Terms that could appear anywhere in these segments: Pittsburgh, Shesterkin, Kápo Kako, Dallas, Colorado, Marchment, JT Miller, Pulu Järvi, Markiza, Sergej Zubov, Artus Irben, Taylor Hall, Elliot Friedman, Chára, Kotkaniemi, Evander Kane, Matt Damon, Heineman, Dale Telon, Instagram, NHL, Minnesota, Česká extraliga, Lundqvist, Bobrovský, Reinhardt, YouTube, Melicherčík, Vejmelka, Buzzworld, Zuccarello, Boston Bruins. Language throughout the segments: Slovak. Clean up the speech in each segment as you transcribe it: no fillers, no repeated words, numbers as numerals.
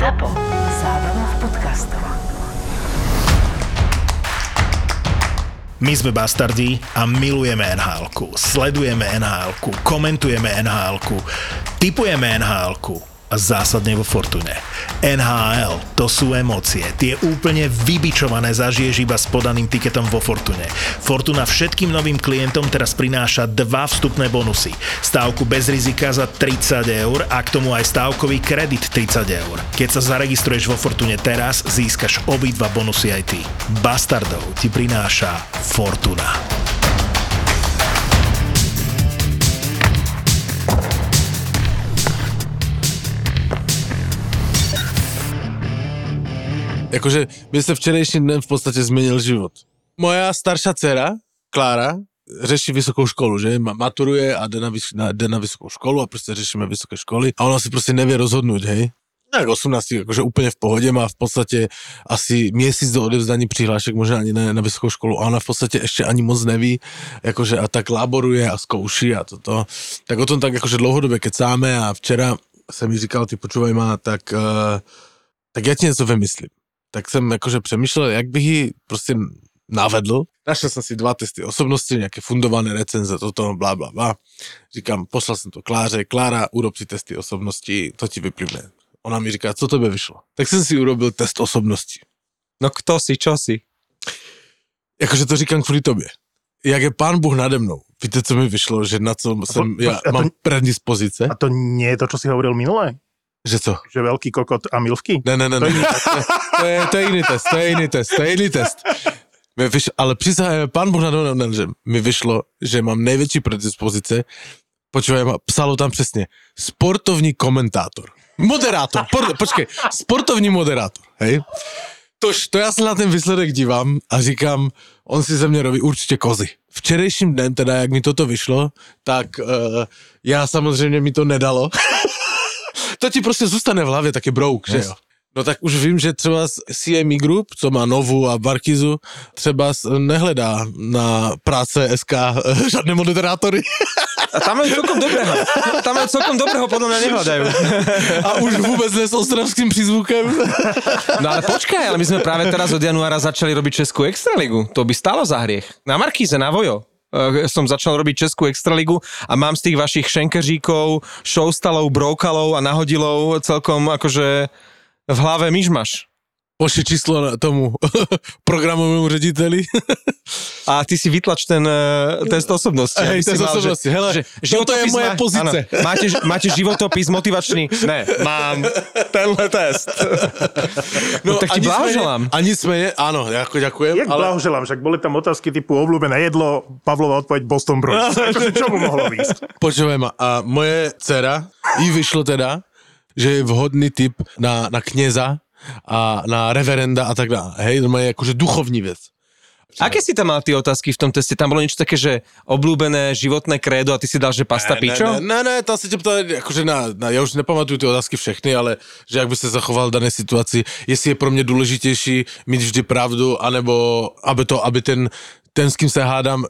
Zapo. Zábrná v podcastov. My sme bastardi a milujeme NHL-ku. Sledujeme NHL-ku, komentujeme NHL-ku, tipujeme NHL-ku a zásadne vo Fortune. NHL, to sú emócie. Tie úplne vybičované zažiješ iba s podaným tiketom vo Fortune. Fortuna všetkým novým klientom teraz prináša 2 vstupné bonusy. Stávku bez rizika za 30 eur a k tomu aj stávkový kredit 30 eur. Keď sa zaregistruješ vo Fortune teraz, získaš obidva bonusy aj ty. Bastardov ti prináša Fortuna. Jakože mi se včerejším dnem v podstatě změnil život. Moja starší dcera, Klára, řeší vysokou školu, že? Maturuje a jde na vysokou školu a prostě řešíme vysoké školy a ona si prostě nevie rozhodnout, hej? Tak 18, jakože úplně v pohodě, má v podstatě asi měsíc do odevzdání přihlášek, možná ani ne na vysokou školu a ona v podstatě ještě ani moc neví, jakože a tak laboruje a zkouší a toto. Tak o tom tak jakože dlouhodobě kecáme a včera jsem mi říkal, ty počúvaj má, tak já ti něco vymyslím. Tak jsem jakože přemýšlel, jak bych ji prostě navedl. Našel jsem si 2 testy osobnosti, nějaké fundované recenze, toto, blá, blá, blá. Říkám, poslal jsem to Kláře, Klára, urob si testy osobnosti, to ti vyplivne. Ona mi říká, co tebe vyšlo? Tak jsem si urobil test osobnosti. No kto si, čo si? Jakože to říkám kvůli tobě. Jak je pán Bůh nade mnou. Víte, co mi vyšlo, že na co jsem, mám predispozice. A to nie je to, čo si hovoril minulé? Že co? Že veľký kokot a milvky? Ne. To je jiný test. Ale přísahám, pán Bůh na nelžem. Mi vyšlo, že mám největší predispozice. Počúvaj, psalo tam přesně. Sportovní komentátor. Moderátor. Počkej, sportovní moderátor. Hej? To já se na ten výsledek dívám a říkám, on si ze mě robí určitě kozy. Včerejším dnem, teda jak mi toto vyšlo, tak já samozřejmě mi to nedalo. To ti prostě zůstane v hlavě, taky brouk, že jo? No tak už vím, že třeba CME Group, co má Novu a Markizu, třeba nehledá na práce SK žádné moderátory. A tam je celkom dobrého. Tam je celkom dobrého, podle mě nehledají. A už vůbec ne s ostravským přízvukem. No ale počkaj, ale my jsme právě teraz od januára začali robiť Českou extraligu. To by stálo za hriech. Na Markize, na Vojo. Som začal robiť Českú extraligu a mám z tých vašich šenkeříkov, showstalov, broukalov a nahodilov celkom akože v hlave myšmaš. Pošli číslo na tomu programovému řediteli. A ty si vytlač ten test osobnosti. Hej, test osobnosti. Že, hele, že to je moje pozice. Áno, máte životopis motivačný? Ne, mám tenhle test. No, tak ti blahoželám. Ani sme, áno, ako ďakujem. Jak ale... blahoželám, však boli tam otázky typu obľúbené jedlo, Pavlova odpoveď Boston Bruins. Čo mu mohlo výsť? Počúvaj ma, a moje dcera, jí vyšlo teda, že je vhodný typ na knieza, a na reverenda a tak dále. Hej, to je akože duchovní vec. Aké si tam mal tie otázky v tom teste? Tam bolo niečo také, že obľúbené životné krédo a ty si dal, že pasta pičo? Ne, tam si te ptali, akože ja už nepamatuju tie otázky všechny, ale že jak by sa zachoval v danej situácii, jestli je pro mňa dôležitejší mít vždy pravdu, anebo aby ten, s kým sa hádam,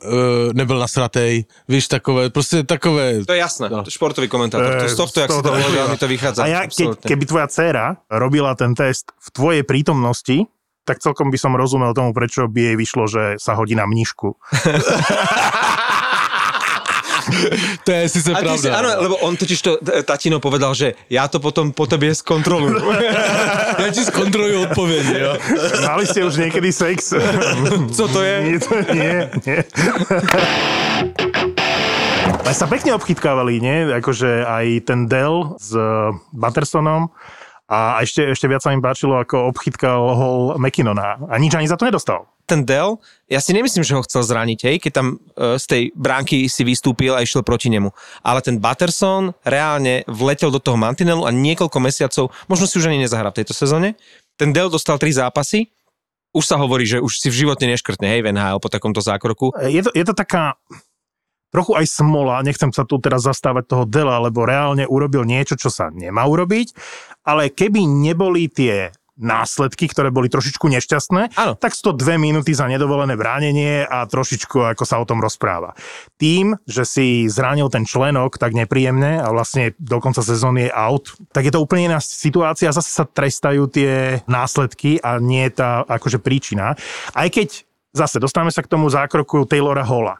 nebyl nasratej, víš, takové... To je jasné, no. Športový komentátor, to z tohto, jak si to hovoril, mi to vychádza. A ja, keby tvoja dcéra robila ten test v tvojej prítomnosti, tak celkom by som rozumel tomu, prečo by jej vyšlo, že sa hodí na mníšku. To je sice pravda. Áno, lebo on totiž to, tatino povedal, že ja to potom po tebe skontrolujem. Ja ti skontrolujem odpovede, jo. Mali ste už niekedy sex? Co to je? Nie. Ale sa pekne obchytkávali, nie? Akože aj ten Dell s Buttersonom a ešte viac sa mi páčilo, ako obchytkal hol McKinnona a nič ani za to nedostal. Ten Dell, ja si nemyslím, že ho chcel zraniť, hej, keď tam z tej bránky si vystúpil a išiel proti nemu. Ale ten Butterson reálne vletel do toho mantinelu a niekoľko mesiacov, možno si už ani nezahrá v tejto sezóne. Ten Dell dostal 3 zápasy, už sa hovorí, že už si v živote neškrtne, hej, v NHL po takomto zákroku. Je to taká trochu aj smola, nechcem sa tu teraz zastávať toho Della, lebo reálne urobil niečo, čo sa nemá urobiť, ale keby neboli tie následky, ktoré boli trošičku nešťastné, ano. Tak 102 minúty za nedovolené bránenie a trošičku ako sa o tom rozpráva. Tým, že si zranil ten členok tak nepríjemne a vlastne do konca sezóny je out, tak je to úplne iná situácia a zase sa trestajú tie následky a nie je tá akože príčina. Aj keď zase dostávame sa k tomu zákroku Taylora Halla.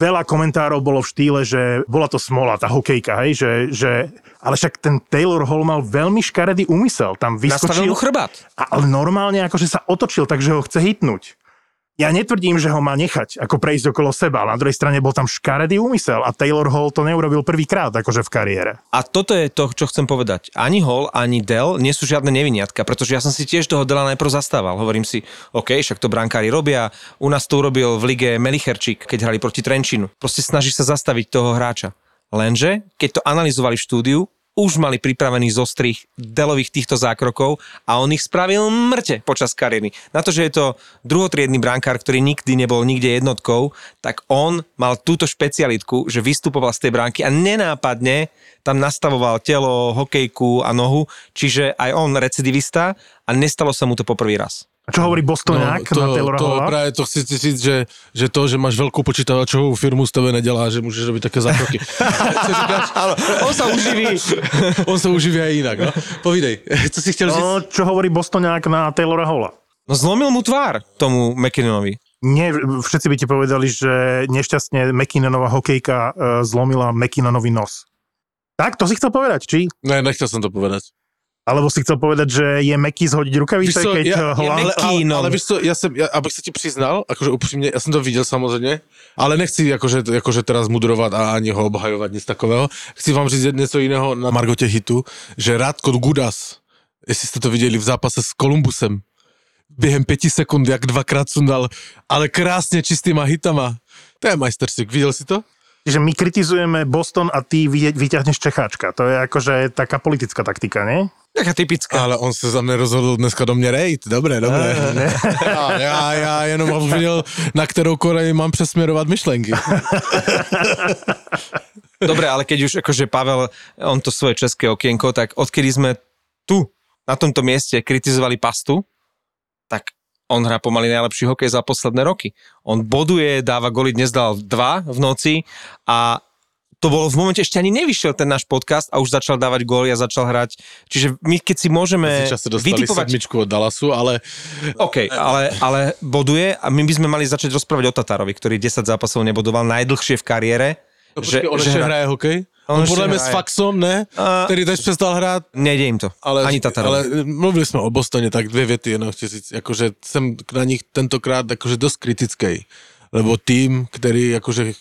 Veľa komentárov bolo v štýle, že bola to smola, tá hokejka, hej, že ale však ten Taylor Hall mal veľmi škaredý úmysel. Tam vyskočil chrbát. Ale normálne akože sa otočil, takže ho chce hitnúť. Ja netvrdím, že ho má nechať, ako prejsť okolo seba, ale na druhej strane bol tam škaredý úmysel a Taylor Hall to neurobil prvýkrát akože v kariére. A toto je to, čo chcem povedať. Ani Hall, ani Dell nie sú žiadne neviniatka, pretože ja som si tiež toho Della najprv zastával. Hovorím si, OK, však to brankári robia, u nás to urobil v lige Melicherčík, keď hrali proti Trenčínu. Proste snaží sa zastaviť toho hráča. Lenže, keď to analyzovali v štúdiu, už mali pripravený zostrih Dellových týchto zákrokov a on ich spravil mŕte počas kariéry. Na to, že je to druhotriedny brankár, ktorý nikdy nebol nikde jednotkou, tak on mal túto špecialitku, že vystupoval z tej bránky a nenápadne tam nastavoval telo, hokejku a nohu, čiže aj on recidivista a nestalo sa mu to poprvý raz. A čo hovorí Bostoniak na Taylora Halla? Práve to chci cítiť, že máš veľkú počítačovú firmu z tebe nedelá, že môžeš robiť také zákroky. On sa uživí. On sa uživí aj inak. No? Povídej, co si chcel říct? No, čo hovorí Bostoniak na Taylora Halla? No zlomil mu tvár tomu McKinnonovi. Nie, všetci by ti povedali, že nešťastne McKinnonova hokejka zlomila McKinnonovi nos. Tak, to si chcel povedať, či? Ne, nechcel som to povedať. Alebo si chcel povedať, že je mäkký zhodiť rukavice, keď hlavne... Ale víš co, abych sa ti priznal, akože upřímne, ja som to videl samozrejme, ale nechci akože teraz mudrovať a ani ho obhajovať, nic takového. Chci vám říct něco jiného na margote hitu, že Radko Gudas, jestli ste to videli v zápase s Kolumbusem, během 5 sekund, jak dvakrát sundal, ale krásne čistýma hitama. To je majsterštík, videl si to? Čiže my kritizujeme Boston a ty vyťahneš Čecháčka. To je akože taká politická taktika, nie? Taká typická. Ale on se za mne rozhodl dneska do mne rejt. Dobré. Já jenom obvinil, na kterou Koreji mám přesměrovat myšlenky. Dobre, ale keď už akože Pavel, on to svoje české okienko, tak odkedy sme tu, na tomto mieste kritizovali Pastu, tak on hrá pomaly najlepší hokej za posledné roky. On boduje, dáva góly, dnes dal 2 v noci a to bolo v momente, ešte ani nevyšiel ten náš podcast a už začal dávať góly a začal hrať. Čiže my keď si môžeme vytipovať... sedmičku od Dallasu, ale... OK, ale boduje a my by sme mali začať rozprávať o Tatárovi, ktorý 10 zápasov nebodoval najdlhšie v kariére. No, počkej, on ešte hraje hokej? On podľa mňa s Faxom, ne? Ktorý tež prestal hrát. Nejde im to. Ani Tatarov. Ale mluvili sme o Bostone, tak dve vety, chci říct. Akože som na nich tentokrát akože dosť kritický. Lebo tým, ktorý akože,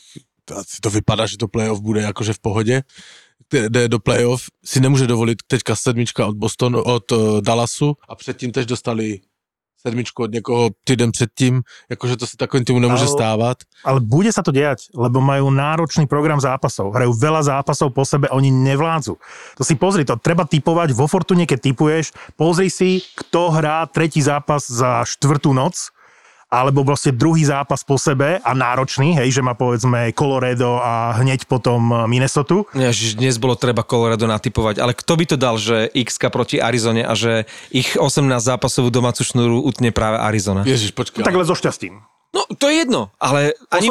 to vypadá, že to playoff bude akože v pohodě, jde do playoff, si nemôže dovoliť teďka sedmička od Bostonu, od Dallasu a předtím tež dostali sedmičku od niekoho týden předtím, akože to sa takovým týmu nemôže stávať. Ale bude sa to dejať, lebo majú náročný program zápasov. Hrajú veľa zápasov po sebe, oni nevládzu. To si pozri, to treba tipovať vo Fortune, keď tipuješ, pozri si, kto hrá tretí zápas za štvrtú noc, alebo vlastne druhý zápas po sebe a náročný, hej, že má povedzme Colorado a hneď potom Minnesota. Ježiš, dnes bolo treba Colorado natipovať, ale kto by to dal, že X-ka proti Arizone a že ich 18 zápasovú domácu šnúru utne práve Arizona? Ježiš, počkaj. Takhle so šťastím. No, to je jedno, ale ani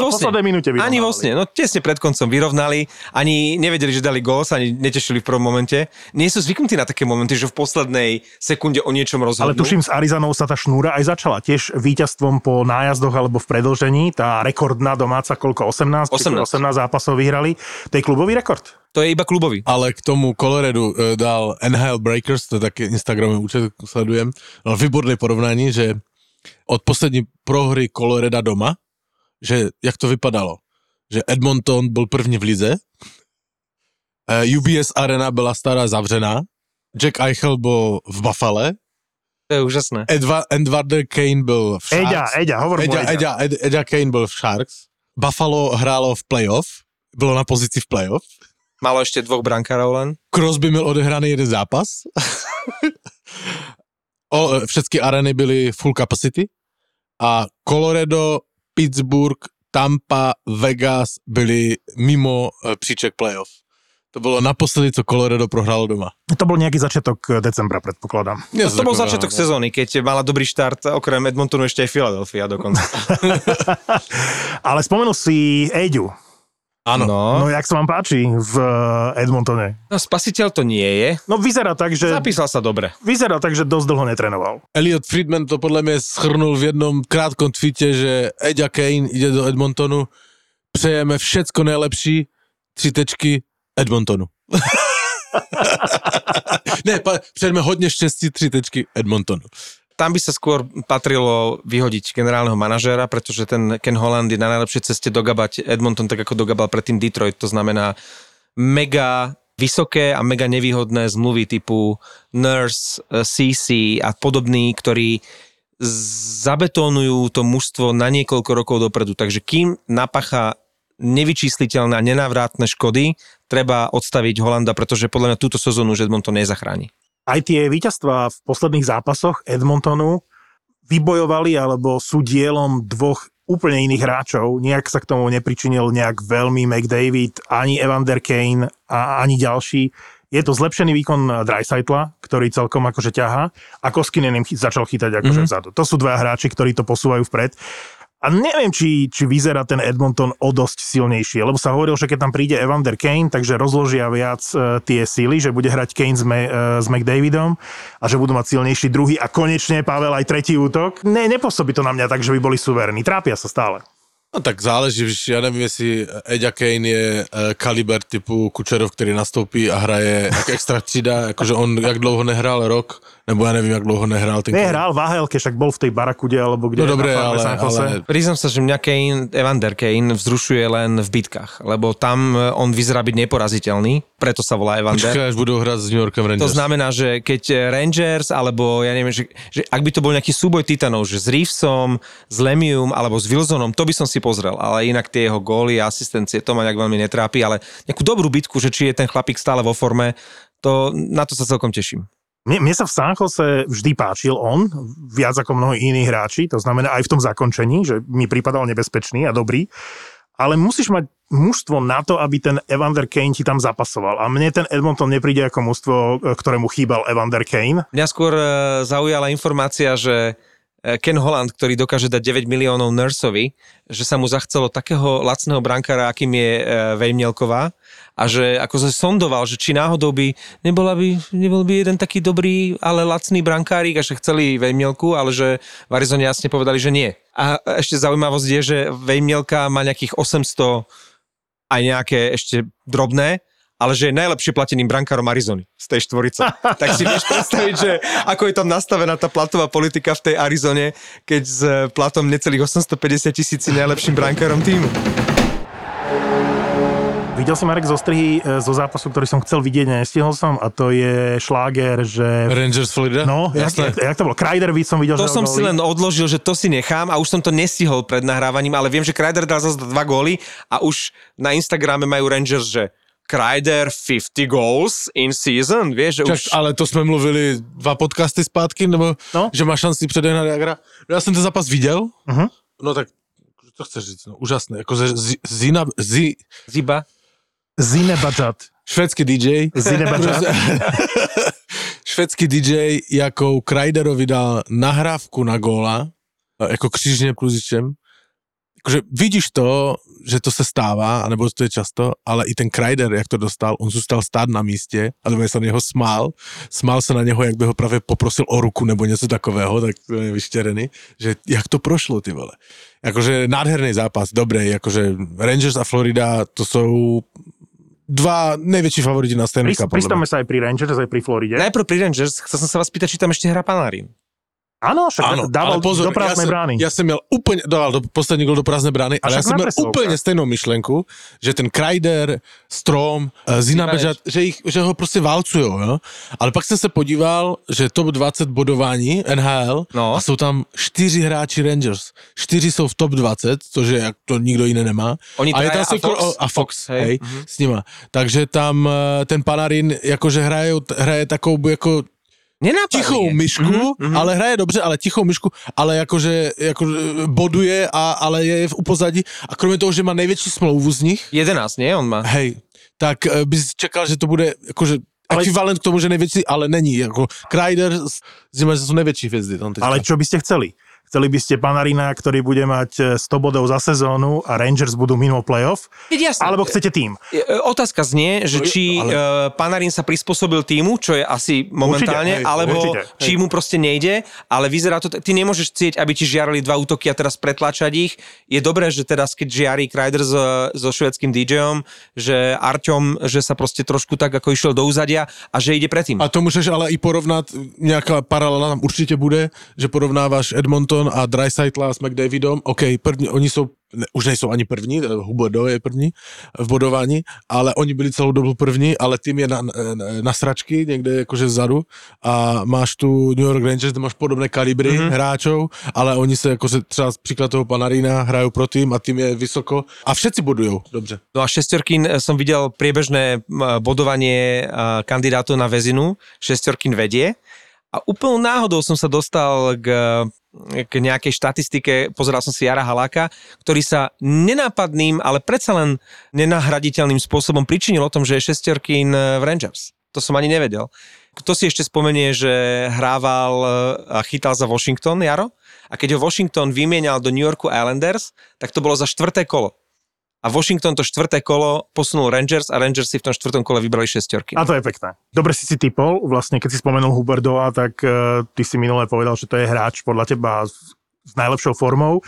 vo sne. No, tesne pred koncom vyrovnali, ani nevedeli, že dali gól, sa ani netešili v prvom momente. Nie sú zvyknutí na také momenty, že v poslednej sekunde o niečom rozhodnú. Ale tuším, s Arizonou sa tá šnúra aj začala. Tiež víťazstvom po nájazdoch alebo v predĺžení. Tá rekordná domáca, koľko? 18 zápasov vyhrali. To je klubový rekord. To je iba klubový. Ale k tomu Coloradu dal NHL Breakers, to je taký Instagramový účet, sledujem. Výborné porovnání, že od poslední prohry Colorada doma, že jak to vypadalo, že Edmonton byl první v lize, UBS Arena byla stará zavřená, Jack Eichel byl v Buffale, to je úžasné. Edward Kane byl v Sharks. Eda Kane byl v Sharks. Buffalo hrálo v playoff, bylo na pozici v playoff. Malo ještě 2 brankárov len. Crosby měl odehraný 1 zápas. Všetky areny byly full capacity a Colorado, Pittsburgh, Tampa, Vegas byly mimo příček playoff. To bolo naposledy, co Colorado prohralo doma. To bol nejaký začiatok decembra, predpokladám. Ja, to bol začiatok sezóny, keď mala dobrý štart, okrem Edmontonu ešte aj Philadelphia dokonca. Ale spomenul si Eďu. Áno. No, jak sa vám páči v Edmontone? No, spasiteľ to nie je. No, vyzerá tak, že... Zapísal sa dobre. Vyzerá tak, že dosť dlho netrenoval. Elliot Friedman to podľa mňa schrnul v jednom krátkom tweete, že Eďa Kane ide do Edmontonu, přejeme všetko najlepší, 3 Edmontonu. Ne, přejeme hodne šťastí, 3 Edmontonu. Tam by sa skôr patrilo vyhodiť generálneho manažéra, pretože ten Ken Holland je na najlepšej ceste dogabať Edmonton tak, ako dogabal predtým Detroit. To znamená mega vysoké a mega nevýhodné zmluvy typu Nurse, CC a podobní, ktorí zabetónujú to mužstvo na niekoľko rokov dopredu. Takže kým napácha nevyčísliteľné a nenávratné škody, treba odstaviť Holanda, pretože podľa mňa túto sezónu už Edmonton nezachráni. Aj tie víťazstvá v posledných zápasoch Edmontonu vybojovali alebo sú dielom 2 úplne iných hráčov. Nijak sa k tomu nepričinil nejak veľmi McDavid, ani Evander Kane a ani ďalší. Je to zlepšený výkon Draisaitla, ktorý celkom akože ťahá a Koskinen im začal chytať akože vzadu. To sú 2 hráči, ktorí to posúvajú vpred. A neviem, či vyzerá ten Edmonton o dosť silnejšie, lebo sa hovoril, že keď tam príde Evander Kane, takže rozložia viac tie síly, že bude hrať Kane s McDavidom a že budú mať silnejší druhý a konečne, Pavel, aj tretí útok. Nepôsobí to na mňa tak, že by boli suverení, trápia sa stále. No tak záleží, ja neviem, jestli Eďa Kane je kaliber typu Kučerov, ktorý nastoupí a hraje ako extra třída, akože on jak dlouho nehral rok, nebo ja neviem, jak dlouho nehral ten Kane. Nehral v Ahelke, však bol v tej Barakude, alebo kde. No dobre, ale... Priznám sa, že mňa Evander Kane vzrušuje len v bitkách, lebo tam on vyzerá byť neporaziteľný, preto sa volá Evander. Počkaj, až budú hrať s New Yorkom Rangers. To znamená, že keď Rangers, alebo ja neviem, že ak by to bol nejaký súboj titanov, že s Reevesom, s Lemium, alebo s Wilsonom, to by som si pozrel, ale inak tie jeho góly a asistencie to ma nejak veľmi netrápi, ale nejakú dobrú bitku, že či je ten chlapík stále vo forme, to, na to sa celkom teším. Mne sa v San Jose vždy páčil on, viac ako mnohí iní hráči, to znamená aj v tom zakončení, že mi pripadal nebezpečný a dobrý, ale musíš mať mužstvo na to, aby ten Evander Kane ti tam zapasoval. A mne ten Edmonton nepríde ako mužstvo, ktorému chýbal Evander Kane. Mňa skôr zaujala informácia, že Ken Holland, ktorý dokáže dať 9 miliónov Nurseovi, že sa mu zachcelo takého lacného brankára, akým je Vejmelková, a že ako sa sondoval, že či náhodou by nebol by jeden taký dobrý, ale lacný brankárik, a že chceli Vejmelku, ale že v Arizone jasne povedali, že nie. A ešte zaujímavosť je, že Vejmelka má nejakých 800 aj nejaké ešte drobné, ale že je najlepšie plateným brankárom Arizony z tej 4. Tak si vieš predstaviť, že ako je tam nastavená tá platová politika v tej Arizone, keď s platom necelých 850 000 najlepším brankárom týmu. Videl som, Marek, zostrihy zo zápasu, ktorý som chcel vidieť, nestihol som, a to je šláger, že... Rangers Florida? No, jak to bolo? Kreiderovi som videl, to že... To som si len odložil, že to si nechám, a už som to nestihol pred nahrávaním, ale viem, že Kreider dal zase 2 góly a už na Instagrame majú Rangers, že Kreider 50 goals in season, vieš, že už... Ale to sme mluvili 2 podcasty zpátky, nebo že má šanci předehnat Jágra. Ja som ten zápas videl, no tak, to chceš říct, no, úžasné, ako Ziba. Zinebadžat. Švédsky DJ. Zinebadžat. Švédsky DJ, jakou Kreiderovi dal nahrávku na góla, jako křížně kluzičem. Akože vidíš to, že to se stává, anebo to je často, ale i ten Kreider, jak to dostal, on zůstal stát na místě, a to se na něho smál se na něho, jak by ho právě poprosil o ruku nebo něco takového, tak je vyštěrený, že jak to prošlo, ty vole. Jakože nádherný zápas, dobrý, jakože Rangers a Florida, to jsou 2 najväčší favoriti na Stanley Cup. Pristáme sa aj pri Rangers, aj pri Floride. Najprv pri Rangers, chcel som sa vás pýtať, či tam ešte hrá Panarin. Áno, však dával do prázdnej brány. Ja som miel úplne, dával posledný gol do prázdnej brány, ale ja som miel úplne stejnou myšlenku, že ten Kreider, Strom, Zinabejad, že ho proste válcujú, jo? Ale pak som sa podíval, že top 20 bodování NHL, a sú tam 4 hráči Rangers. 4 sú v top 20, což je, to nikto iné nemá. A je tam a Fox, hej, s nima. Takže tam ten Panarin, akože hraje takou, ako tichou myšku, ale hraje dobře, ale tichou myšku, ale jakože boduje, ale je v upozadí. A kromě toho, že má největší smlouvu z nich. 11, nie? On má. Hej. tak bys čekal, že to bude jakože ekvivalent k tomu, že největší, ale není. Jako Kreider s nimi jsou největší hvězdy. Ale čo by ste chceli? Chceli by ste Panarina, ktorý bude mať 100 bodov za sezónu a Rangers budú mimo playoff? Jasne. Alebo chcete tým? Otázka znie, že či ale... Panarin sa prispôsobil týmu, čo je asi momentálne, určite, alebo určite, či mu proste nejde, ale vyzerá to, ty nemôžeš chcieť, aby ti žiarili dva útoky a teraz pretlačať ich. Je dobré, že teraz, keď žiarí Kreider so švédským DJom, že Arťom, že sa proste trošku tak, ako išiel do úzadia a že ide predtým. A to môžeš ale i porovnať, nejaká paralela tam určite bude, že porovnávaš Edmonton a Dreisaitla s McDavidom, OK, první, oni jsou, ne, už nejsou ani první, Huberdo je první v bodování, ale oni byli celou dobu první, ale tým je na sračky, někde jakože vzadu a máš tu New York Rangers, máš podobné kalibry hráčov, ale oni se jakože třeba příklad toho Panarina hrajú pro tým a tým je vysoko a všetci bodujú, dobře. No a Shesterkin, som videl priebežné bodovanie kandidátov na väzinu, Shesterkin vedie a úplnou náhodou som sa dostal k nejakej štatistike, pozeral som si Jara Haláka, ktorý sa nenápadným, ale predsa len nenahraditeľným spôsobom pričinil o tom, že je Shesterkin v Rangers. To som ani nevedel. Kto si ešte spomenie, že hrával a chytal za Washington, Jaro? A keď ho Washington vymienial do New Yorku Islanders, tak to bolo za 4. kolo. A Washington to 4. kolo posunul Rangers a Rangers si v tom 4. kole vybrali Shesterkin. A to je pekné. Dobre si typol, vlastne keď si spomenul Huberdova, tak ty si minulé povedal, že to je hráč podľa teba s najlepšou formou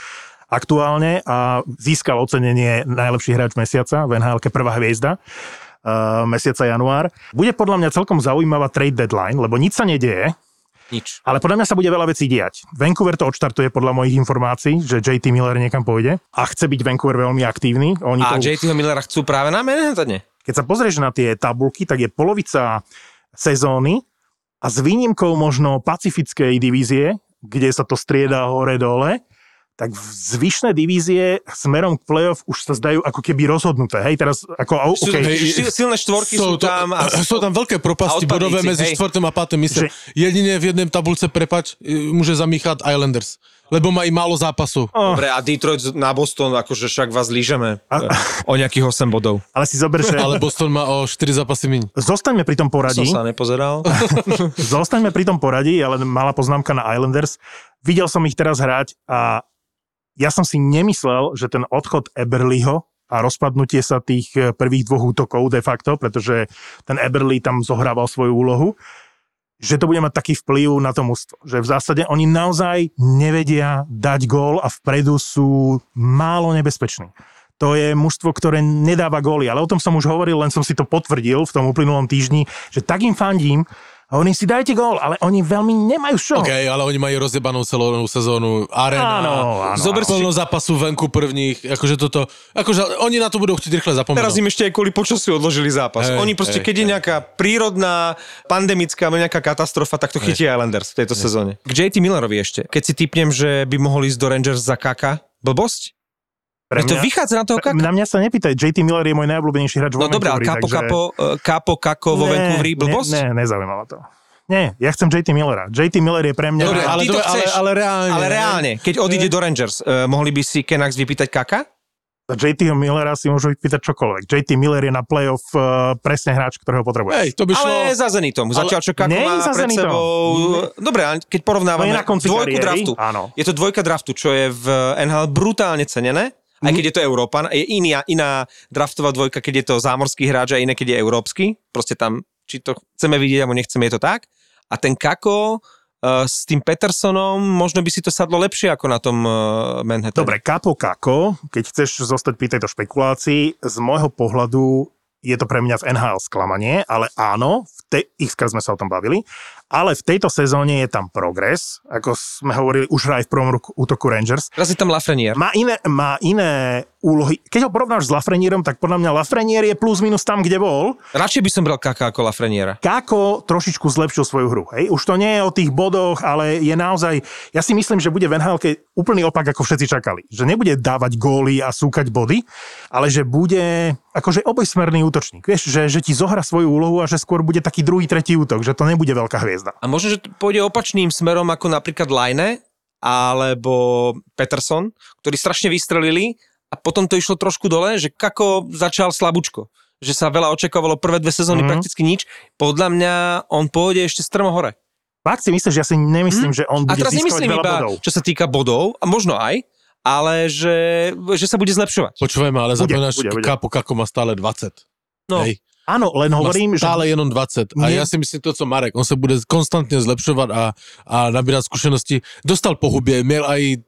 aktuálne a získal ocenenie najlepší hráč mesiaca, v NHL-ke prvá hviezda mesiaca január. Bude podľa mňa celkom zaujímavá trade deadline, lebo nič sa nedieje. Nič. Ale podľa mňa sa bude veľa vecí diať. Vancouver to odštartuje podľa mojich informácií, že JT Miller niekam pôjde a chce byť Vancouver veľmi aktívny. JT Millera chcú práve na Manhattane. Keď sa pozrieš na tie tabulky, tak je polovica sezóny a s výnimkou možno pacifickej divízie, kde sa to striedá hore-dole, tak zvyšné divízie smerom k play-off už sa zdajú ako keby rozhodnuté. Hej, teraz ako... Okay. Silné štvorky sú tam. A sú tam veľké propasti bodové medzi štvrtým a pátým miestom. Jedine v jednej tabulce, prepáč, môže zamíchať Islanders. Lebo mají málo zápasov. Dobre, a Detroit na Boston, akože však vás lížeme o nejakých 8 bodov. Ale si zober, že... Ale Boston má o 4 zápasy míň. Zostaňme pri tom poradí. Som sa nepozeral. Zostaňme pri tom poradí, ale malá poznámka na Islanders. Videl som ich teraz hrať a ja som si nemyslel, že ten odchod Eberlyho a rozpadnutie sa tých prvých dvoch útokov de facto, pretože ten Eberly tam zohrával svoju úlohu, že to bude mať taký vplyv na to mužstvo. Že v zásade oni naozaj nevedia dať gól a vpredu sú málo nebezpeční. To je mužstvo, ktoré nedáva góly, ale o tom som už hovoril, len som si to potvrdil v tom uplynulom týždni, že tak im fandím, a oni si dajte gól, ale oni veľmi nemajú čo. OK, ale oni majú rozjebanú celú sezónu. Arena, plno zápasu venku prvních, akože toto, akože oni na to budú chcieť rýchle zapomenúť. Teraz im ešte aj kvôli počasu odložili zápas. Oni proste, keď je nejaká prírodná, pandemická, nejaká katastrofa, tak to chytí Islanders v tejto sezóne. K JT Millerovi ešte, keď si tipnem, že by mohol ísť do Rangers za Kaka, blbosť? Pre mňa, to vychádza na toho Kaka. Na mňa sa nepýtaj, JT Miller je môj najobľúbenejší hráč vo Vancouveri. No dobrá, Kapo Kako vo Vancouveri, blbosť? Ne, nezaujímalo to. Nie, ja chcem JT Millera. JT Miller je pre mňa... Dobre, ale, reálne. Ale reálne, keď odíde do Rangers, mohli by si Canucks vypýtať Kaka? JT Millera si môžu vypýtať čokoľvek. JT Miller je na playoff presne hráč, ktorého potrebuje. Hej, to by šlo... Ale za Zenitom. Zatiaľ čo Kako má pred sebou... Dobre, ale keď porovnávame dvojku draftu. Je to dvojka draftu, čo je v NHL brutálne cenené. Aj keď je to Európan, je iná draftová dvojka, keď je to zámorský hráč a iné, keď je európsky. Proste tam, či to chceme vidieť, alebo nechceme, je to tak. A ten Kako s tým Petersonom, možno by si to sadlo lepšie ako na tom Manhattane. Dobre, Kako, keď chceš zostať pri tejto špekulácii, z môjho pohľadu je to pre mňa v NHL sklamanie, ale áno, x-krát sme sa o tom bavili, ale v tejto sezóne je tam progres, ako sme hovorili už aj v prvom útoku Rangers. Teraz je tam Lafreniere. Má iné úlohy. Keď ho porovnáš s Lafrenierom, tak podľa mňa Lafreniere je plus minus tam, kde bol. Radšej by som bral Kaka ako Lafreniera. Kako trošičku zlepšil svoju hru. Hej? Už to nie je o tých bodoch, ale je naozaj... Ja si myslím, že bude v NHL-ke úplný opak, ako všetci čakali. Že nebude dávať góly a súkať body, ale že bude akože obojsmerný útočník. Vieš, že ti zohra svoju úlohu a že skôr bude taký druhý, tretí útok, že to nebude veľká hviezda. A možno, že pôjde opačným smerom ako napríklad Laine alebo Peterson, ktorí strašne vystrelili a potom to išlo trošku dole, že Kako začal slabúčko. že sa veľa očakávalo prvé dve sezóny, prakticky nič. Podľa mňa on pôjde ešte strmo hore. Fakt si myslíš, ja si nemyslím, že on bude získať veľa bodov. Čo sa týka bodov, a možno aj, ale že sa bude zlepšovať. Počúvajme, ale zapomínaš, Kápo Kako má stále 20. No. Hej. Áno, len hovorím, že... Stále jenom 20. A ja si myslím to, co Marek. On sa bude konstantne zlepšovať a nabírať skúsenosti. Dostal pohubie, miel aj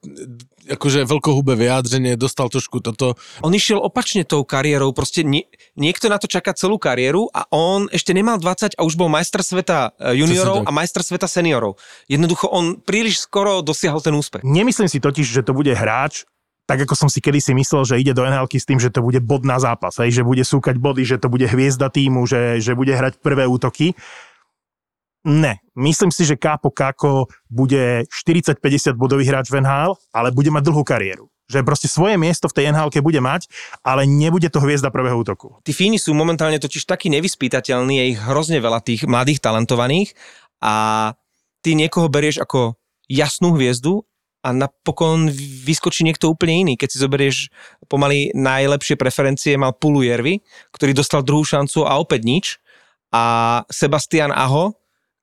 akože veľkohubé vyjádrenie, dostal trošku toto. On išiel opačne tou kariérou. Proste niekto na to čaká celú kariéru a on ešte nemal 20 a už bol majster sveta juniorov a majster sveta seniorov. Jednoducho, on príliš skoro dosiahol ten úspech. Nemyslím si totiž, že to bude hráč, tak ako som si kedysi myslel, že ide do NHL-ky s tým, že to bude bod na zápas, že bude súkať body, že to bude hviezda týmu, že bude hrať prvé útoky. Ne, myslím si, že Kápo Kako bude 40-50 bodový hráč v NHL, ale bude mať dlhú kariéru. Že proste svoje miesto v tej NHL-ke bude mať, ale nebude to hviezda prvého útoku. Tí Fíni sú momentálne totiž takí nevyspytateľní, je ich hrozne veľa tých mladých talentovaných a ty niekoho berieš ako jasnú hviezdu a napokon vyskočí niekto úplne iný. Keď si zoberieš pomaly najlepšie preferencie, mal Pulu Järvi, ktorý dostal druhú šancu a opäť nič. A Sebastian Aho,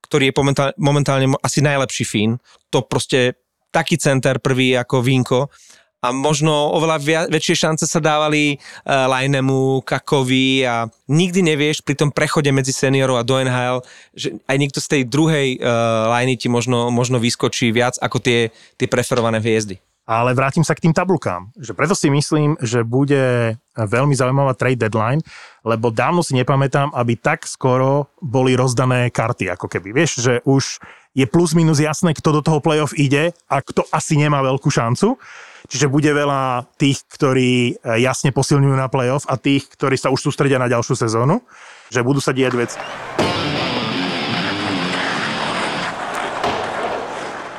ktorý je momentálne asi najlepší Fín. To proste taký center prvý ako Vínko. A možno oveľa väčšie šance sa dávali Lainemu, Kakovi a nikdy nevieš pri tom prechode medzi seniorov a do NHL, že aj niekto z tej druhej lajny ti možno vyskočí viac ako tie preferované hviezdy. Ale vrátim sa k tým tabulkám. Že preto si myslím, že bude veľmi zaujímavá trade deadline, lebo dávno si nepamätám, aby tak skoro boli rozdané karty, ako keby. Vieš, že už je plus minus jasné, kto do toho playoff ide a kto asi nemá veľkú šancu. Čiže bude veľa tých, ktorí jasne posilňujú na playoff a tých, ktorí sa už sústredia na ďalšiu sezónu. Že budú sa diať veci.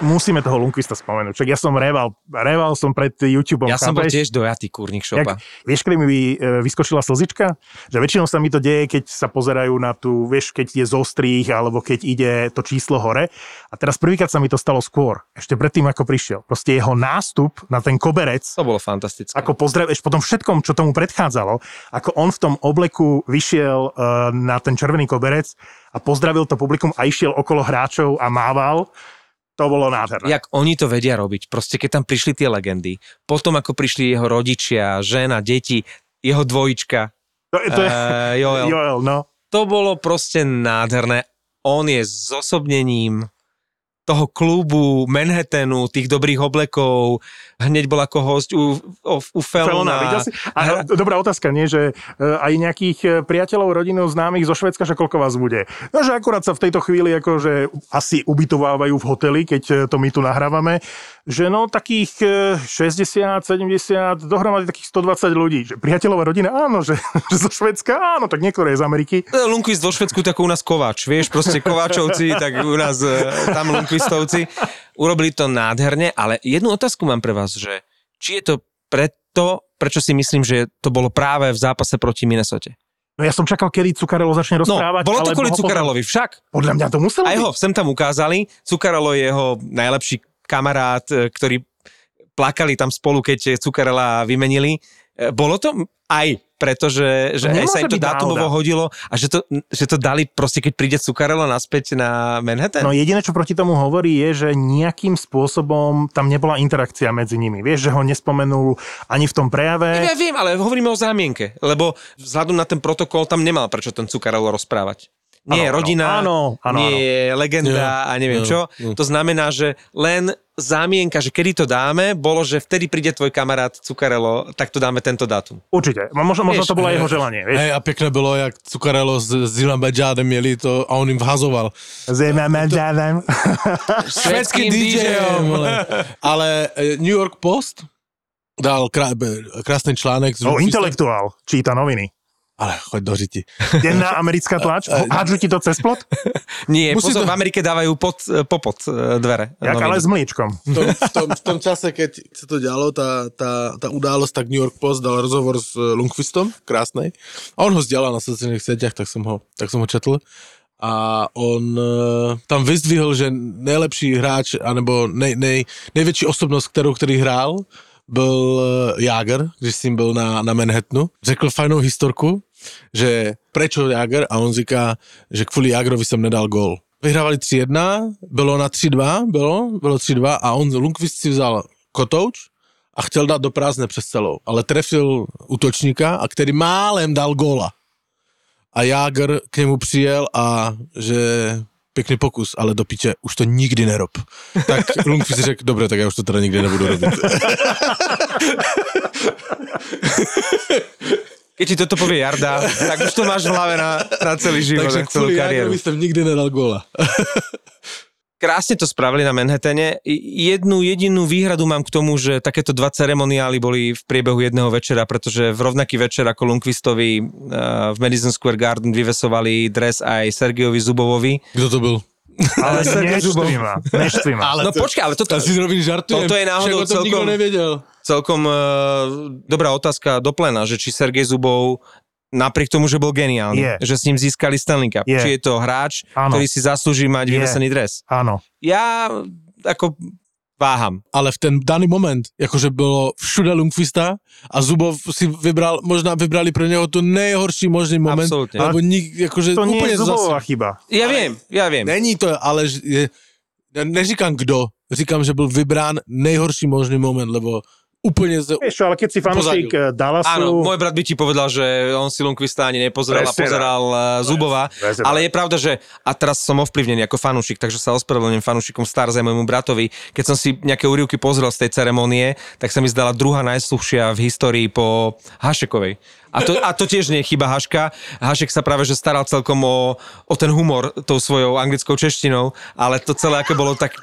Musíme toho Lundqvista spomenúť. Však ja som reval som pred YouTubeom. Ja som bol tiež dojatý kurník šopa. Vieš, kedy mi vyskočila slzička? Že väčšinou sa mi to deje, keď sa pozerajú na tú, vieš, keď je zo strých, alebo keď ide to číslo hore. A teraz prvýkrát sa mi to stalo skôr, ešte predtým, ako prišiel. Proste jeho nástup na ten koberec. To bolo fantastické. Ako pozdravuješ po tom všetkom, čo tomu predchádzalo, ako on v tom obleku vyšiel na ten červený koberec a pozdravil to publikum a išiel okolo hráčov a mával. To bolo nádherné. Jak oni to vedia robiť. Proste keď tam prišli tie legendy, potom ako prišli jeho rodičia, žena, deti, jeho dvojička. Joel, no. To bolo proste nádherné. On je zosobnením toho klubu, Manhattanu, tých dobrých oblekov, hneď bol ako hosť u Felona. A dobrá otázka, nie? Že aj nejakých priateľov, rodinov, známych zo Švédska, že koľko vás bude? No, že akurát sa v tejto chvíli akože asi ubytovávajú v hoteli, keď to my tu nahrávame, že no takých 60, 70, dohromady takých 120 ľudí. Že priateľová rodina, áno, že zo Švédska, áno, tak niektoré je z Ameriky. Lundqvist zo Švédsku, tak u nás Kováč, vieš, proste Kováčovci, tak u nás tam Lundqvist Stovci. Urobili to nádherne, ale jednu otázku mám pre vás, že či je to preto, prečo si myslím, že to bolo práve v zápase proti Minnesote? No ja som čakal, kedy Zuccarello začne rozprávať. No, bolo to kvôli Zuccarellovi, však. Podľa mňa to muselo byť. Aj ho sem tam ukázali. Zuccarello je jeho najlepší kamarát, ktorý plakali tam spolu, keď Zuccarella vymenili. Bolo to aj preto, že aj sa im to dátumovo hodilo a že to dali proste, keď príde Zuccarello naspäť na Manhattan. No jediné, čo proti tomu hovorí, je, že nejakým spôsobom tam nebola interakcia medzi nimi. Vieš, že ho nespomenul ani v tom prejave. Ja viem, ale hovoríme o zámienke, lebo vzhľadom na ten protokol tam nemal prečo ten Zuccarello rozprávať. Nie je rodina, nie je legenda a neviem čo. To znamená, že len zámienka, že kedy to dáme, bolo, že vtedy príde tvoj kamarát Zuccarello, tak to dáme tento dátum. Určite. Možno to bolo jeho želanie. Hej, a pekné bylo, jak Zuccarello s Zimambadžádem jeli to a on im vhazoval. Zimambadžádem. Švédským DJom. Ale New York Post dal krásny článek. Intelektuál číta noviny. Ale choď do žiti. Denná americká tlač? Hádžu ti to cez plot? Nie, pozor, v Amerike dávajú popod dvere. Jak ale s mlíčkom. V tom čase, keď sa to dialo, tá událosť, tak New York Post dal rozhovor s Lundqvistom, krásnej. A on ho zdieľal na sociálnych sieťach, tak som ho četl. A on tam vyzdvihol, že nejlepší hráč, anebo největší osobnost, který hrál, byl Jágr, když s ním byl na Manhattanu. Řekl fajnou historku, že prečo Jágr a on říká, že kvůli Jágrovi jsem nedal gól. Vyhrávali 3-1, bylo na 3-2, bylo 3-2 a on Lundqvist si vzal kotouč a chtěl dát do prázdne přes celou, ale trefil útočníka a který málem dal góla. A Jágr k němu přijel a že pěkný pokus, ale do piče, už to nikdy nerob. Tak Lundqvist řekl, dobre, tak já už to teda nikdy nebudu robiť. Keď ti toto povie Jarda, tak už to máš v hlave na celý život, na celú kariéru. Takže kvôli Jágrovi som nikdy nedal góla. Krásne to spravili na Manhattane. Jednu jedinú výhradu mám k tomu, že takéto dva ceremoniály boli v priebehu jedného večera, pretože v rovnaký večer ako Lundqvistovi v Madison Square Garden vyvesovali dres aj Sergejovi Zubovovi. Kto to bol? Ale nečtvíma. No počkaj, ale toto... si zrobím, žartujem. Toto je náhodou celkom... nikto nevedel. Celkom dobrá otázka do plena, že či Sergej Zubov, napriek tomu, že bol geniálny, že s ním získali Stanley Cup. Či je to hráč, áno, ktorý si zaslúži mať vyvesený dres. Áno. Ja ako váham. Ale v ten daný moment, akože bolo všude Lundqvista a Zubov si vybral, možná vybrali pre neho tu nejhorší možný moment. Absolutne. Alebo akože to nie je Zubová chyba. Ja viem. Není to, ale ja neříkam kdo, říkam, že bol vybrán nejhorší možný moment, lebo úplne Ešte, ale keď si fanúšik Dallasu... Áno, môj brat by ti povedal, že on si Lundqvista ani nepozeral a pozeral Zubova, ale je pravda, že... A teraz som ovplyvnený ako fanúšik, takže sa ospravedlňujem fanúšikom Stars aj môjmu bratovi. Keď som si nejaké úryvky pozrel z tej ceremonie, tak sa mi zdala druhá najsluchšia v histórii po Hašekovej. A to tiež nie je chyba Haška. Hašek sa práve že staral celkom o ten humor tou svojou anglickou češtinou, ale to celé ako bolo také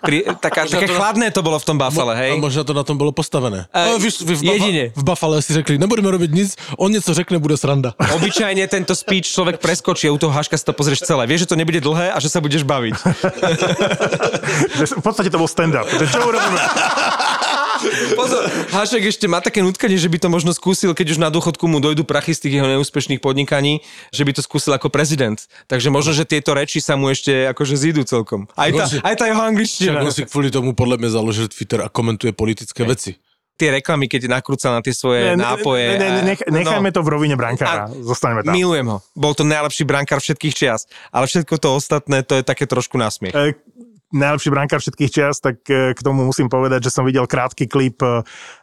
chladné to bolo v tom Buffale, hej? A možno to na tom bolo postavené. V Buffale si řekli, nebudeme robiť nic, on nieco řekne, bude sranda. Obyčajne tento speech človek preskočí a u toho Haška si to pozrieš celé. Vieš, že to nebude dlhé a že sa budeš baviť. V podstate to bol stand-up. Čo urobíme? Pozor, Hašek ešte má také nutkanie, že by to možno skúsil, keď už na dôchodku mu dojdu prachy z tých jeho neúspešných podnikaní, že by to skúsil ako prezident. Takže možno, že tieto reči sa mu ešte akože zídu celkom. Aj tá jeho angličtina. On si kvôli tomu podľa mňa založil Twitter a komentuje politické veci. Tie reklamy, keď nakrúca na tie svoje nápoje. Nechajme to v rovine brankára. Zostaneme tam. Milujem ho. Bol to najlepší brankár všetkých čias. Ale všetko to ostatné, to je také trošku nasmiech. Najlepší brankár všetkých čias, tak k tomu musím povedať, že som videl krátky klip,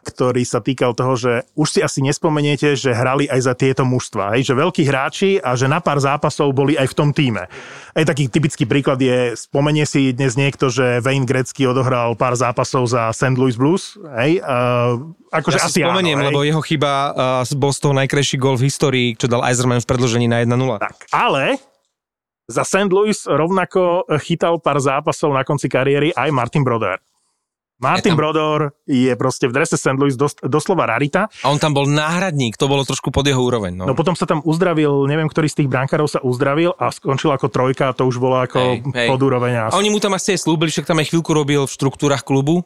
ktorý sa týkal toho, že už si asi nespomeniete, že hrali aj za tieto mužstva, hej? Že veľkí hráči a že na pár zápasov boli aj v tom týme. Aj taký typický príklad je, spomenie si dnes niekto, že Wayne Gretzky odohral pár zápasov za St. Louis Blues, hej? Akože ja si spomeniem, áno, lebo jeho chyba bol z toho najkrajší gól v histórii, čo dal Iserman v predĺžení na 1-0. Tak, ale... Za St. Louis rovnako chytal pár zápasov na konci kariéry aj Martin Broder. Broder je proste v drese St. Louis doslova rarita. A on tam bol náhradník, to bolo trošku pod jeho úroveň. No potom sa tam uzdravil, neviem, ktorý z tých brankárov sa uzdravil a skončil ako trojka, to už bolo ako pod úroveň. A oni mu tam asi aj slúbili, však tam aj chvíľku robil v štruktúrach klubu,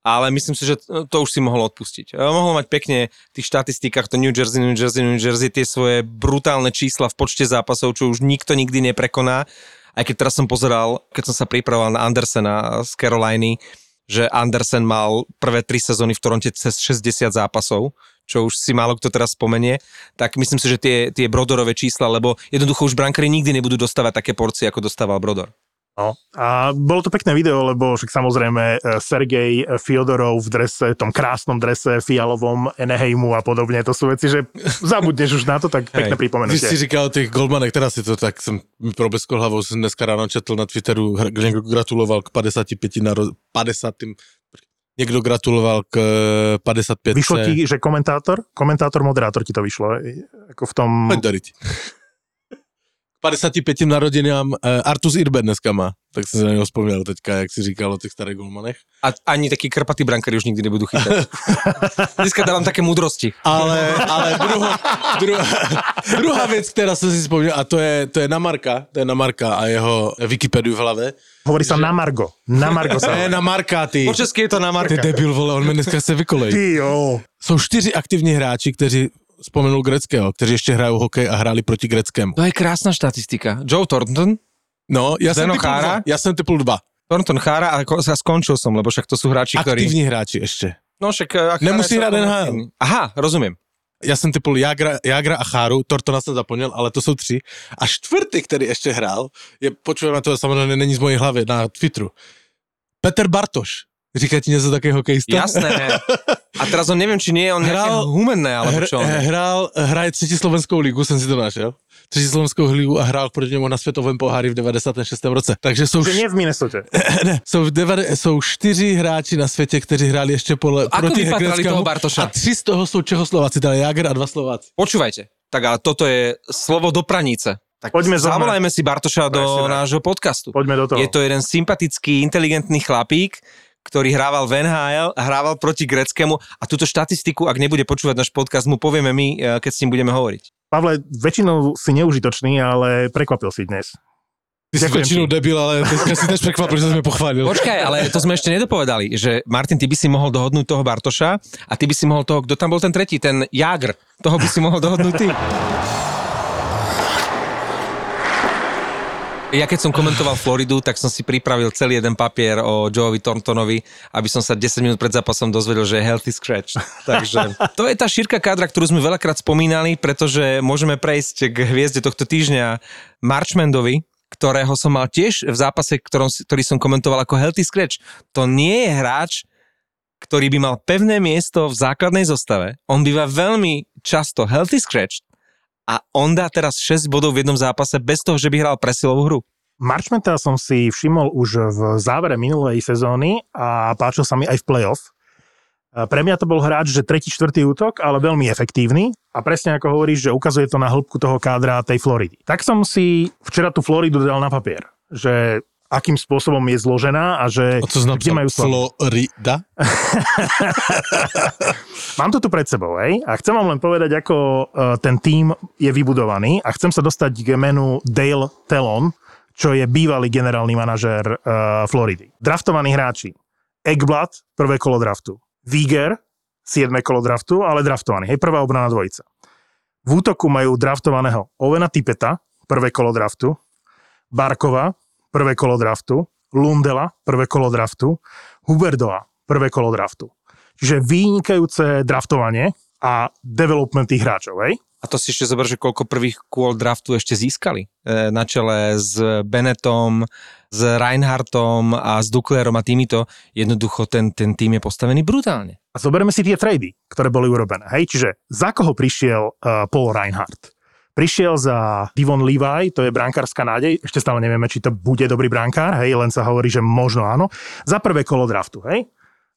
ale myslím si, že to už si mohol odpustiť. Mohol mať pekne v tých štatistikách to New Jersey, tie svoje brutálne čísla v počte zápasov, čo už nikto nikdy neprekoná. Aj keď teraz som pozeral, keď som sa pripravoval na Andersena z Caroliny, že Andersen mal prvé 3 sezóny v Toronte cez 60 zápasov, čo už si málo kto teraz spomenie, tak myslím si, že tie Broderové čísla, lebo jednoducho už brankári nikdy nebudú dostávať také porcie, ako dostával Broder. No. A bolo to pekné video, lebo však samozrejme Sergej Fyodorov v drese, tom krásnom drese fialovom Anaheimu a podobne, to sú veci, že zabudneš už na to, tak pekné pripomenutie. Ty si říkal o tých golmanech, teraz si to tak som probleskol hlavou, som dneska ráno četl na Twitteru, niekto gratuloval k 55. Vyšlo ti, že moderátor ti to vyšlo, ako v tom... Poď dariť. 55. narodeniam Artus Irben dneska má. Tak som si na neho spomínal teďka, jak si říkal o tých starých golmanech. A ani takí krpatí brankári už nikdy nebudú chytať. Dneska dávam také múdrosti. Ale druhá vec, ktorá som si spomínal, a to je na Marka a jeho Wikipédiu v hlave. Hovorí sa na Margo. Na Margo sa hovorí. Na Marka, ty. Po česky je to na Marka. Ty debil, vole, on mi dneska se vykolej. Ty jo. Sú 4 aktivní hráči, kteří spomenul Gretzkyho, kteří ještě hrajú hokej a hráli proti Gretzkému. To je krásna štatistika. Joe Thornton? No, ja som typul 2. Thornton Chára a skončil som, lebo však to sú hráči, ktorí... Aktívni hráči ešte. No však... Nemusí hrať NHL. Aha, rozumiem. Já jsem typul Jágra a Cháru, Thorntona jsem zapomněl, ale to jsou tři. A čtvrtý, který ještě hrál, je, počujeme to, samozřejmě není z mojej hlavy, na Twitteru. Peter Bartoš. Říká ti něco také hokejista? Jasné. A teraz on nevím, či nie, on hrál humenné, ale čo? Hraje třetí slovenskou ligu, jsem si to našel. Třetí slovenskou ligu a hrál proti němu na světovém pohári v 96. roce. Takže jsou... Že nie v Minnesota. Ne, jsou čtyři hráči na světě, kteří hráli ještě proti Gretzkému. A tři z toho jsou Čechoslováci, teda Jágr a dva Slováci. Počúvajte, tak ale toto je slovo do pranice. Tak zavolajme si Bartoša do nášho podcastu. Poďme do toho. Je to jeden sympatický, inteligentný chlapík, ktorý hrával v NHL, hrával proti Greckému a túto štatistiku, ak nebude počúvať náš podcast, mu povieme my, keď s ním budeme hovoriť. Pavle, väčšinou si neužitočný, ale prekvapil si dnes. Ty si väčšinou debil, ale dneska si tiež prekvapil, že sme pochválili. Počkaj, ale to sme ešte nedopovedali, že Martin, ty by si mohol dohodnúť toho Bartoša a ty by si mohol toho, kto tam bol ten tretí, ten Jágr, toho by si mohol dohodnúť ty. Ja keď som komentoval Floridu, tak som si pripravil celý jeden papier o Joeovi Thorntonovi, aby som sa 10 minút pred zápasom dozvedel, že je healthy scratch. Takže to je tá šírka kádra, ktorú sme veľakrát spomínali, pretože môžeme prejsť k hviezde tohto týždňa Marchmentovi, ktorého som mal tiež v zápase, ktorý som komentoval ako healthy scratch. To nie je hráč, ktorý by mal pevné miesto v základnej zostave. On býva veľmi často healthy scratch, a on dá teraz 6 bodov v jednom zápase bez toho, že by hral presilovú hru. Marchmenta som si všimol už v závere minulej sezóny a páčil sa mi aj v playoff. Pre mňa to bol hráč, že tretí, čtvrtý útok, ale veľmi efektívny a presne ako hovoríš, že ukazuje to na hĺbku toho kádra tej Floridy. Tak som si včera tú Floridu dal na papier, že akým spôsobom je zložená a že... A co znamená kde majú Florida? Mám to tu pred sebou, hej? A chcem vám len povedať, ako ten tím je vybudovaný a chcem sa dostať k menu Dale Telon, čo je bývalý generálny manažér Floridy. Draftovaní hráči. Ekblad, prvé kolo draftu. Weegar, 7. kolo draftu, ale draftovaný. Hej, prvá obrana dvojica. V útoku majú draftovaného Ovena Tipeta, prvé kolo draftu. Barkova, prvé kolo draftu, Lundela, prvé kolo draftu, Huberdova, prvé kolo draftu. Čiže vynikajúce draftovanie a development tých hráčov, hej? A to si ešte zober, že koľko prvých kôl draftu ešte získali. Na čele s Bennettom, s Reinhardtom a s Duclerom a týmito. Jednoducho ten tým je postavený brutálne. A zoberme si tie trady, ktoré boli urobené, hej? Čiže za koho prišiel Paul Reinhart? Prišiel za Devon Levi, to je brankárska nádej, ešte stále nevieme, či to bude dobrý brankár, hej, len sa hovorí, že možno áno, za prvé kolo draftu, hej.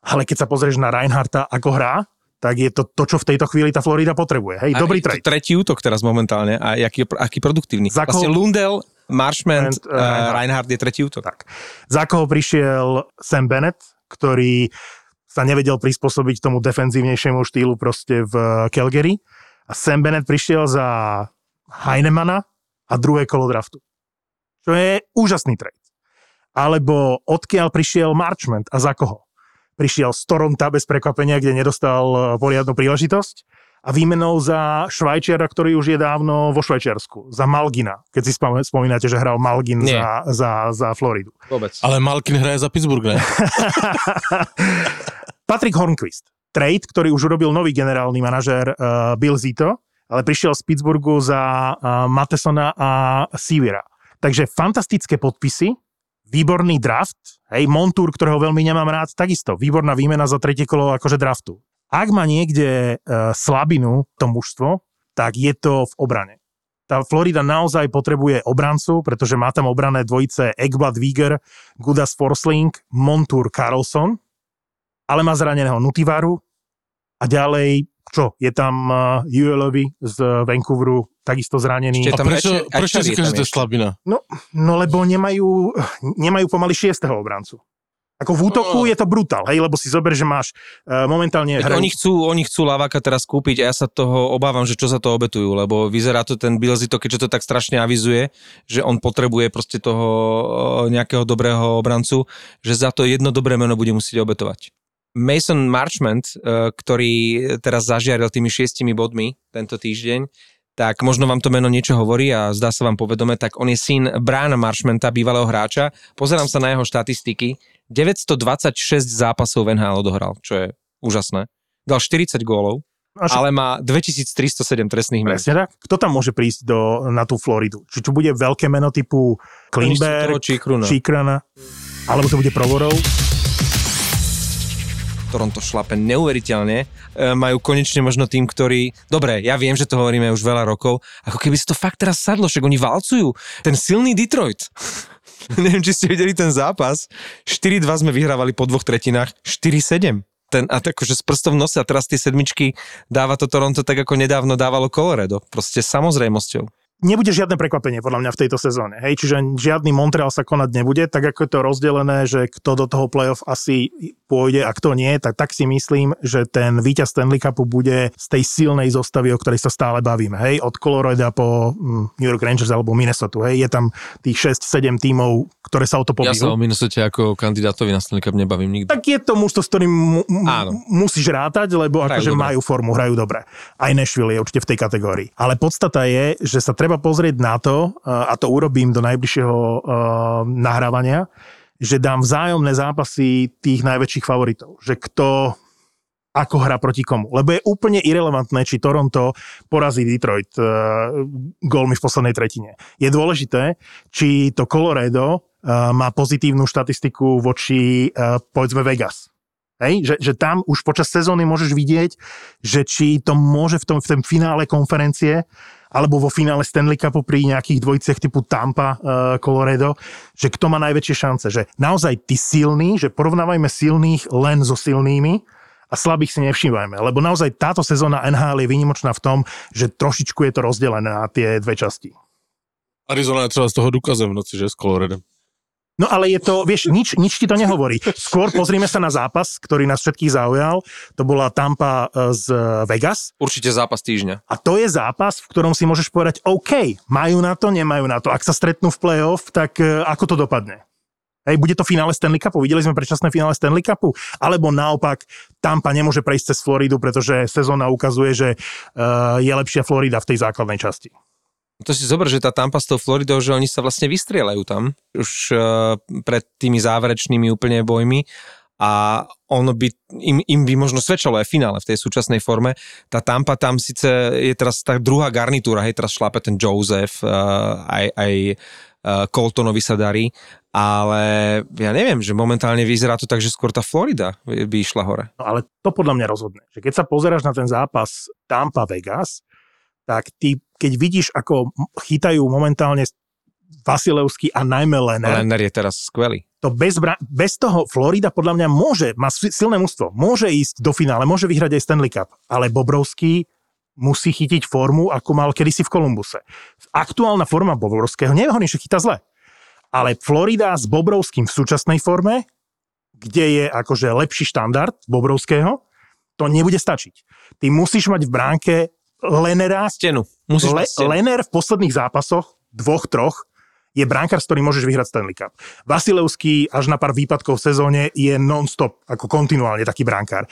Ale keď sa pozrieš na Reinharta, ako hrá, tak je to to, čo v tejto chvíli tá Florida potrebuje, hej, dobrý trade. Tretí útok teraz momentálne a aký produktívny. Vlastne Lundell, Marchment, Reinhart je tretí útok. Tak. Za koho prišiel Sam Bennett, ktorý sa nevedel prispôsobiť tomu defenzívnejšiemu štýlu proste v Calgary. A Sam Bennett prišiel za Heinemana a druhé kolo draftu. Čo je úžasný trade. Alebo odkiaľ prišiel Marchment a za koho? Prišiel z Toronta bez prekvapenia, kde nedostal poriadnu príležitosť a výmenou za Švajčiara, ktorý už je dávno vo Švajčiarsku. Za Malgina, keď si spomínate, že hral Malgin za Floridu. Vôbec. Ale Malgin hraje za Pittsburgh, ne? Patrick Hornquist. Trade, ktorý už urobil nový generálny manažér Bill Zito, ale prišiel z Pittsburghu za Mattesona a Seavera. Takže fantastické podpisy, výborný draft, hej, Montour, ktorého veľmi nemám rád, takisto, výborná výmena za tretie kolo akože draftu. Ak má niekde slabinu to mužstvo, tak je to v obrane. Tá Florida naozaj potrebuje obrancu, pretože má tam obrané dvojice Ekblad, Weegar, Gudas, Forsling, Montour, Karlsson, ale má zraneného Nutivaru a ďalej, čo? Je tam Juelovi z Vancouveru takisto zranený. A prečo si kažete, že to je slabina? No lebo nemajú pomaly 6. obrancu. Ako v útoku je to brutál, hej, lebo si zober, že máš momentálne... Oni chcú Laváka teraz kúpiť a ja sa toho obávam, že čo sa to obetujú, lebo vyzerá to ten Bilzito, keďže to tak strašne avizuje, že on potrebuje proste toho nejakého dobrého obrancu, že za to jedno dobré meno bude musieť obetovať. Mason Marchment, ktorý teraz zažiaril tými 6 bodmi tento týždeň, tak možno vám to meno niečo hovorí a zdá sa vám povedome, tak on je syn Briana Marchmenta, bývalého hráča. Pozerám sa na jeho štatistiky. 926 zápasov v NHL odohral, čo je úžasné. Dal 40 gólov ale má 2307 trestných miest. Presne tak. Kto tam môže prísť na tú Floridu? Či to bude veľké meno typu Klimberg, Čikrana, alebo to bude Provorov? Toronto šlape neuveriteľne. Majú konečne možno tým, ktorý... Dobre, ja viem, že to hovoríme už veľa rokov. Ako keby sa to fakt teraz sadlo, však oni valcujú. Ten silný Detroit. Neviem, či ste videli ten zápas. 4-2 sme vyhrávali po dvoch tretinách. 4-7. A takože s prstom v nose a teraz tie sedmičky dáva to Toronto tak, ako nedávno dávalo Colorado. Proste samozrejmosťou. Nebude žiadne prekvapenie podľa mňa v tejto sezóne. Hej, čiže žiadny Montreal sa konať nebude, tak ako je to rozdelené, že kto do toho playoff asi pôjde a kto nie, tak si myslím, že ten víťaz Stanley Cupu bude z tej silnej zostavy, o ktorej sa stále bavíme. Hej, od Colorado po New York Rangers alebo Minnesota. Hej, je tam tých 6-7 tímov, ktoré sa o to pobíjú. Ja sa o Minnesota ako kandidátovi na Stanley Cup nebavím nikdy. Tak je to mužstvo, s ktorým musíš rátať, lebo akože majú formu, hrajú dobre. Aj Nashville je určite v tej kategórii. Ale podstata je, že sa treba pozrieť na to, a to urobím do najbližšieho nahrávania, že dám vzájomné zápasy tých najväčších favoritov. Že kto ako hra proti komu. Lebo je úplne irelevantné, či Toronto porazí Detroit gólmi v poslednej tretine. Je dôležité, či to Colorado má pozitívnu štatistiku voči, povedzme, Vegas. Hej? Že tam už počas sezóny môžeš vidieť, že či to môže v tom finále konferencie alebo vo finále Stanley Cupu pri nejakých dvojiciach typu Tampa, Colorado, že kto má najväčšie šance. Že naozaj tí silní, že porovnávajme silných len so silnými a slabých si nevšímajme. Lebo naozaj táto sezóna NHL je výnimočná v tom, že trošičku je to rozdelené na tie dve časti. Arizona je třeba z toho dukazem v noci, že s Coloredom. No ale je to, vieš, nič ti to nehovorí. Skôr pozrime sa na zápas, ktorý nás všetkých zaujal. To bola Tampa z Vegas. Určite zápas týždňa. A to je zápas, v ktorom si môžeš povedať, OK, majú na to, nemajú na to. Ak sa stretnú v play-off, tak ako to dopadne? Hej, bude to finále Stanley Cupu. Videli sme predčasné finále Stanley Cupu. Alebo naopak, Tampa nemôže prejsť cez Floridu, pretože sezóna ukazuje, že je lepšia Florida v tej základnej časti. To si zober, že tá Tampa s tou Floridou, že oni sa vlastne vystrieľajú tam už pred tými záverečnými úplne bojmi a ono by, im by možno svedčalo aj finále v tej súčasnej forme. Tá Tampa tam síce je teraz tá druhá garnitúra, hej, teraz šlápe ten Joseph, aj Coltonovi sa darí, ale ja neviem, že momentálne vyzerá to tak, že skôr tá Florida by išla hore. No ale to podľa mňa rozhodne, že keď sa pozeráš na ten zápas Tampa-Vegas, tak ty, keď vidíš, ako chytajú momentálne Vasilevský a najmä Lehner. Lehner je teraz skvelý. To bez toho Florida podľa mňa má silné mužstvo, môže ísť do finále, môže vyhrať aj Stanley Cup, ale Bobrovský musí chytiť formu, ako mal kedysi v Kolumbuse. Aktuálna forma Bobrovského, nehovorím, že chyta zle, ale Florida s Bobrovským v súčasnej forme, kde je akože lepší štandard Bobrovského, to nebude stačiť. Ty musíš mať v bránke Lehnera. Stenu. Lehner v posledných zápasoch, dvoch, troch, je brankár, s ktorým môžeš vyhrať Stanley Cup. Vasilevský až na pár výpadkov v sezóne je non-stop, ako kontinuálne taký brankár.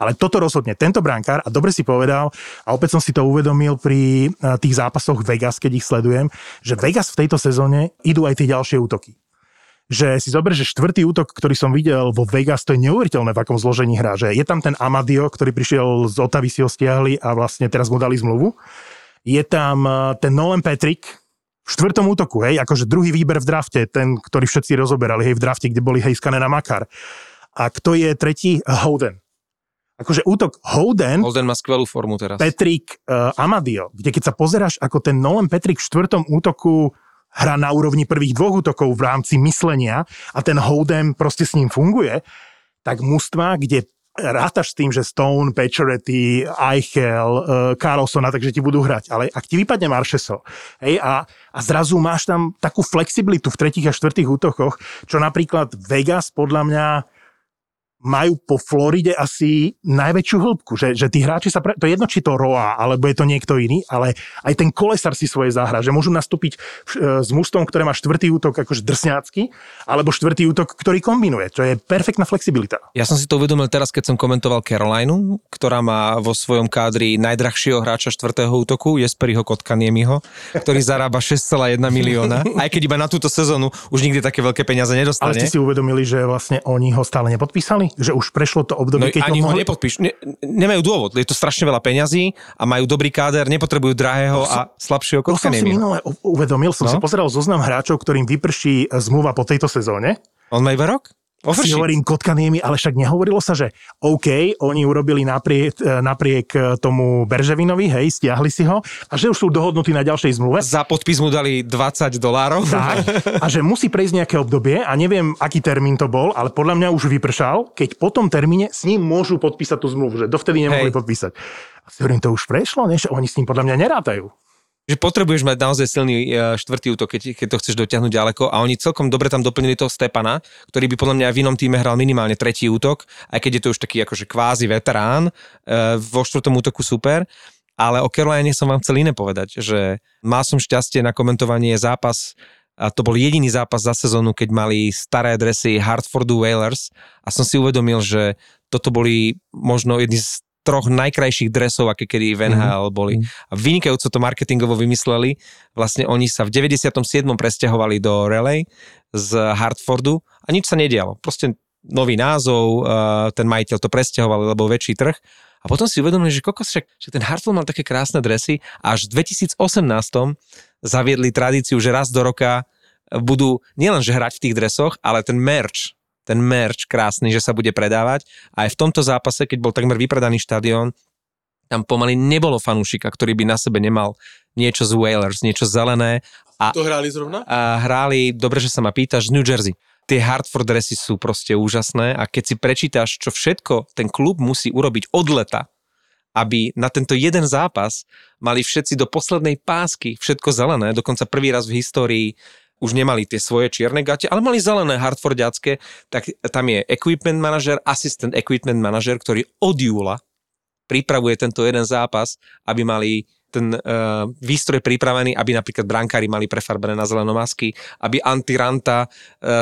Ale toto rozhodne, tento brankár, a dobre si povedal, a opäť som si to uvedomil pri tých zápasoch Vegas, keď ich sledujem, že Vegas v tejto sezóne idú aj tie ďalšie útoky. Že si zober, že štvrtý útok, ktorý som videl vo Vegas, to je neuveriteľné, v akom zložení hrá. Že je tam ten Amadio, ktorý prišiel z Otavy, si ho stiahli a vlastne teraz mu dali zmluvu. Je tam ten Nolan Patrick v štvrtom útoku, hej, akože druhý výber v drafte, ten, ktorý všetci rozoberali, hej, v drafte, kde boli, hej, Skanen a Makar. A kto je tretí? Holden. Akože útok Holden má skvelú formu teraz. Patrick, Amadio, kde keď sa pozeráš, ako ten Nolan Patrick v štvrtom útoku hra na úrovni prvých dvoch útokov v rámci myslenia a ten Holdem proste s ním funguje, tak mužstva, kde rátaš s tým, že Stone, Pacioretty, Eichel, Karlsson, takže ti budú hrať. Ale ak ti vypadne Marcheso, hej, a zrazu máš tam takú flexibilitu v tretích a štvrtých útokoch, čo napríklad Vegas podľa mňa majú po Floride asi najväčšiu hĺbku, že tí hráči sa... To je jedno, či to Roa, alebo je to niekto iný, ale aj ten Kolesar si svoje zahra, že môžu nastúpiť s mužstvom, ktoré má štvrtý útok akože drsňácky, alebo štvrtý útok, ktorý kombinuje. To je perfektná flexibilita. Ja som si to uvedomil teraz, keď som komentoval Carolinu, ktorá má vo svojom kádri najdrahšieho hráča štvrtého útoku, Jesperiho Kotkaniemiho, ktorý zarába 6,1 milióna, aj keď iba na túto sezónu už nikdy také veľké peniaze nedostane. Ale ste si uvedomili, že vlastne oni ho stále nepodpísali? že už prešlo to obdobie, keď ani ho nepodpíš. Nemajú dôvod, je to strašne veľa peňazí a majú dobrý káder, nepotrebujú drahého a slabšieho Kotka. To som si minule uvedomil, som si pozeral zoznam hráčov, ktorým vyprší zmluva po tejto sezóne. On má iba rok? Si hovorím Kotkaniemi, ale však nehovorilo sa, že OK, oni urobili napriek tomu Berževinovi, hej, stiahli si ho a že už sú dohodnutí na ďalšej zmluve. Za podpis mu dali $20. Tak, a že musí prejsť nejaké obdobie a neviem, aký termín to bol, ale podľa mňa už vypršal, keď po tom termíne s ním môžu podpísať tú zmluvu, že dovtedy nemohli podpísať. A si hovorím, to už prešlo, než oni s ním podľa mňa nerátajú. Že potrebuješ mať naozaj silný štvrtý útok, keď to chceš dotiahnuť ďaleko a oni celkom dobre tam doplnili toho Stepana, ktorý by podľa mňa v inom týme hral minimálne tretí útok, aj keď je to už taký akože kvázi veterán, vo štvrtom útoku super, ale o Caroline som vám chcel iné povedať, že mal som šťastie na komentovanie zápas a to bol jediný zápas za sezónu, keď mali staré dresy Hartfordu Whalers a som si uvedomil, že toto boli možno jedni z troch najkrajších dresov, aké kedy v NHL boli. A vynikajúco to marketingovo vymysleli. Vlastne oni sa v 97. presťahovali do Raleigh z Hartfordu a nič sa nedialo. Proste nový názov, ten majiteľ to presťahoval, lebo väčší trh. A potom si uvedomili, že kokos, že ten Hartford mal také krásne dresy a až v 2018. zaviedli tradíciu, že raz do roka budú nielenže hrať v tých dresoch, ale ten merch krásny, že sa bude predávať. Aj v tomto zápase, keď bol takmer vypredaný štadión, tam pomaly nebolo fanúšika, ktorý by na sebe nemal niečo z Whalers, niečo zelené. A to hráli zrovna? A hráli, dobre, že sa ma pýtaš, z New Jersey. Tie Hartford dresy sú proste úžasné a keď si prečítaš, čo všetko ten klub musí urobiť od leta, aby na tento jeden zápas mali všetci do poslednej pásky všetko zelené, dokonca prvý raz v histórii už nemali tie svoje čierne gate, ale mali zelené hartfordiacké, tak tam je equipment manažer, assistant equipment manažer, ktorý od júla pripravuje tento jeden zápas, aby mali ten výstroj pripravený, aby napríklad brankári mali prefarbené na zeleno masky, aby Antiranta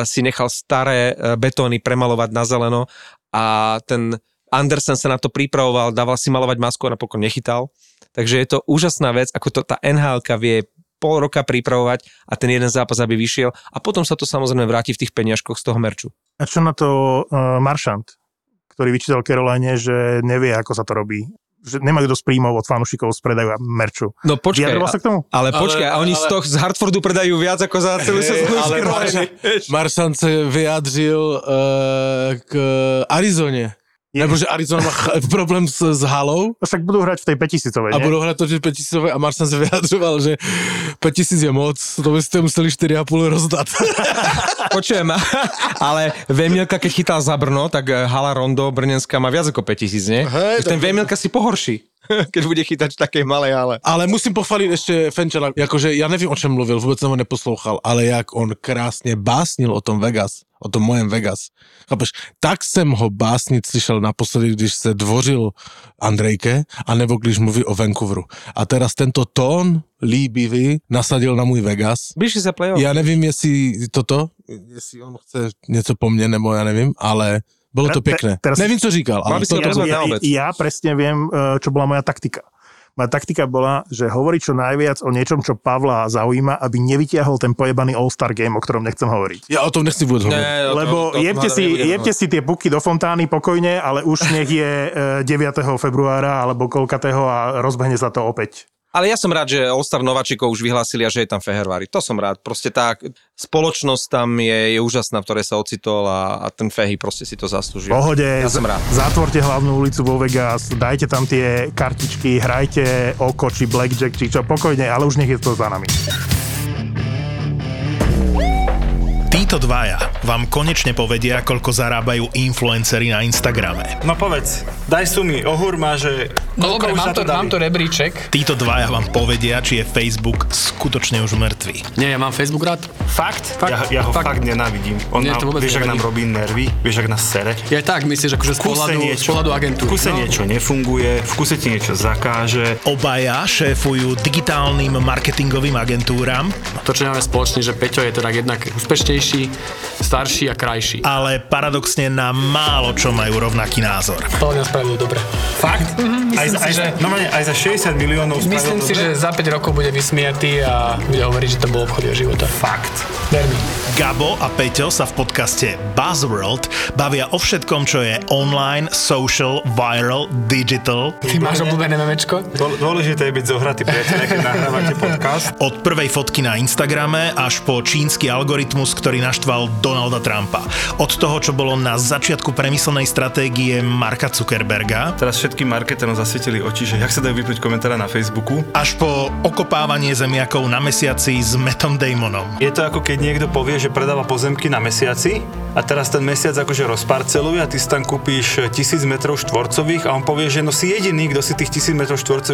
si nechal staré betóny premalovať na zeleno a ten Andersen sa na to pripravoval, dával si malovať masku a napokon nechytal. Takže je to úžasná vec, ako to tá NHL-ka vie pol roka pripravovať a ten jeden zápas, aby vyšiel a potom sa to samozrejme vráti v tých peniažkoch z toho merču. A čo na to Marchment, ktorý vyčítal Caroline, že nevie, ako sa to robí? Že nemajú dosť príjmov od fanúšikov z predajú a merču. No počkaj, ale oni z Hartfordu predajú viac ako za celú sezónu. Ale Marchment sa vyjadril k Arizone. Nebo že Arizona má problém s halou. A tak budú hrať v tej 5000-ovej, nie? A budú hrať to, že 5000-ovej a Marchment sa vyjadroval, že 5000 je moc, to by ste museli 4,5 rozdať. Počujem, ale Vemielka, keď chytal za Brno, tak hala Rondo brnenská má viac ako 5000, nie? Hej, ten Vemielka si pohorší, keď bude chytať v takej malej hale. Ale musím pochváliť ešte Fenčela, akože ja nevím, o čem mluvil, vôbec som ho neposlouchal, ale jak on krásne básnil o tom Vegas. O tom mojem Vegas. Chápeš? Tak jsem ho básnit slyšel naposledy, když se dvořil Andrejke, anebo když mluví o Vancouveru. A teraz tento tón líbivý nasadil na můj Vegas. Blíží se playoff. Já nevím, jestli on chce něco po mně, nebo já nevím, ale bylo to pěkné. Nevím, co říkal, ale to já přesně vím, čo byla moja taktika. Moja taktika bola, že hovorí čo najviac o niečom, čo Pavla zaujíma, aby nevytiahol ten pojebaný All-Star Game, o ktorom nechcem hovoriť. Ja o tom nechci vôbec hovoriť. Lebo jebte si tie puky do fontány pokojne, ale už nech je 9. februára alebo koľkatého a rozbehne sa to opäť. Ale ja som rád, že All-Star Nováčikov už vyhlásili a že je tam Fehervári. To som rád. Proste tá spoločnosť tam je úžasná, v ktorej sa ocitol a ten Fehy proste si to zaslúžil. Pohode, ja som rád. Zatvorte hlavnú ulicu vo Vegas, dajte tam tie kartičky, hrajte oko, či blackjack, či čo, pokojne, ale už nech je to za nami. Títo dvaja vám konečne povedia, koľko zarábajú influenceri na Instagrame. No povedz, daj sumy, ohúrma, že... No dobre, mám to rebríček. Títo dvaja vám povedia, či je Facebook skutočne už mŕtvy. Nie, ja mám Facebook rád. Fakt? Ja ho fakt nenávidím. On nám, vieš, ak nám robí nervy, vieš, ak nás sere. Ja tak, myslíš, akože z pohľadu agentúry. V kuse niečo nefunguje, v kuse ti niečo zakáže. Obaja šéfujú digitálnym marketingovým agentúram. To, čo máme spoločne, že Peťo je teda jednak úspešnejší, starší a krajší. Ale paradoxne na málo čo majú rovnaký názor. To len spravilo dobre. Fakt? Mm-hmm. A Aj za 60 miliónov spravil. Myslím si, že za 5 rokov bude vysmiatý a bude hovoriť, že to bolo obchod jeho života. Fakt. Vermi. Gabo a Peťo sa v podcaste Buzzworld bavia o všetkom, čo je online, social, viral, digital. Ty máš obľúbené memečko? Dôležité je byť zohratý, priateľe, keď nahrávate podcast. Od prvej fotky na Instagrame až po čínsky algoritmus, ktorý naštval Donalda Trumpa. Od toho, čo bolo na začiatku premyslenej stratégie Marka Zuckerberga. Teraz všetkým marketérom zasvietili oči, že jak sa dajú vypnúť komentára na Facebooku. Až po okopávanie zemiakov na mesiaci s Mattom Damonom. Je to ako keď niekto povie, že predáva pozemky na mesiaci a teraz ten mesiac akože rozparceluje a ty si tam kúpíš 1000 m² a on povie, že no si jediný, kto si tých 1000 m²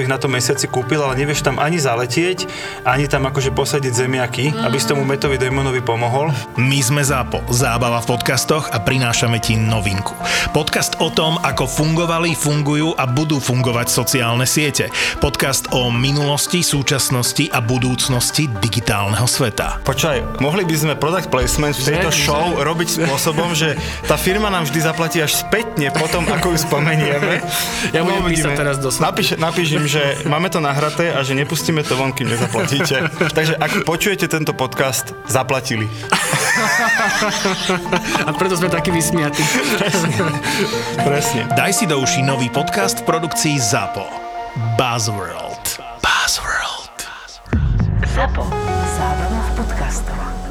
na tom mesiaci kúpil, ale nevieš tam ani zaletieť, ani tam akože posadiť zemiaky, aby si tomu Mattovi Damonovi pomohol. My sme Zápo, zábava v podcastoch a prinášame ti novinku. Podcast o tom, ako fungovali, fungujú a budú fungovať sociálne siete. Podcast o minulosti, súčasnosti a budúcnosti digitálneho sveta. Počkaj, mohli by sme product placement v tejto show robiť spôsobom, že tá firma nám vždy zaplatí až spätne potom, ako ju spomenieme. Ja budem písať teraz do slova. Napíš im, že máme to nahraté a že nepustíme to von, kým nezaplatíte. Takže ak počujete tento podcast, zaplatili. A preto sme takí vysmiatí. Presne. Daj si do uší nový podcast v produkcii Zapo. Buzzworld. Buzzworld. Zapo. Zábava v podcastoch.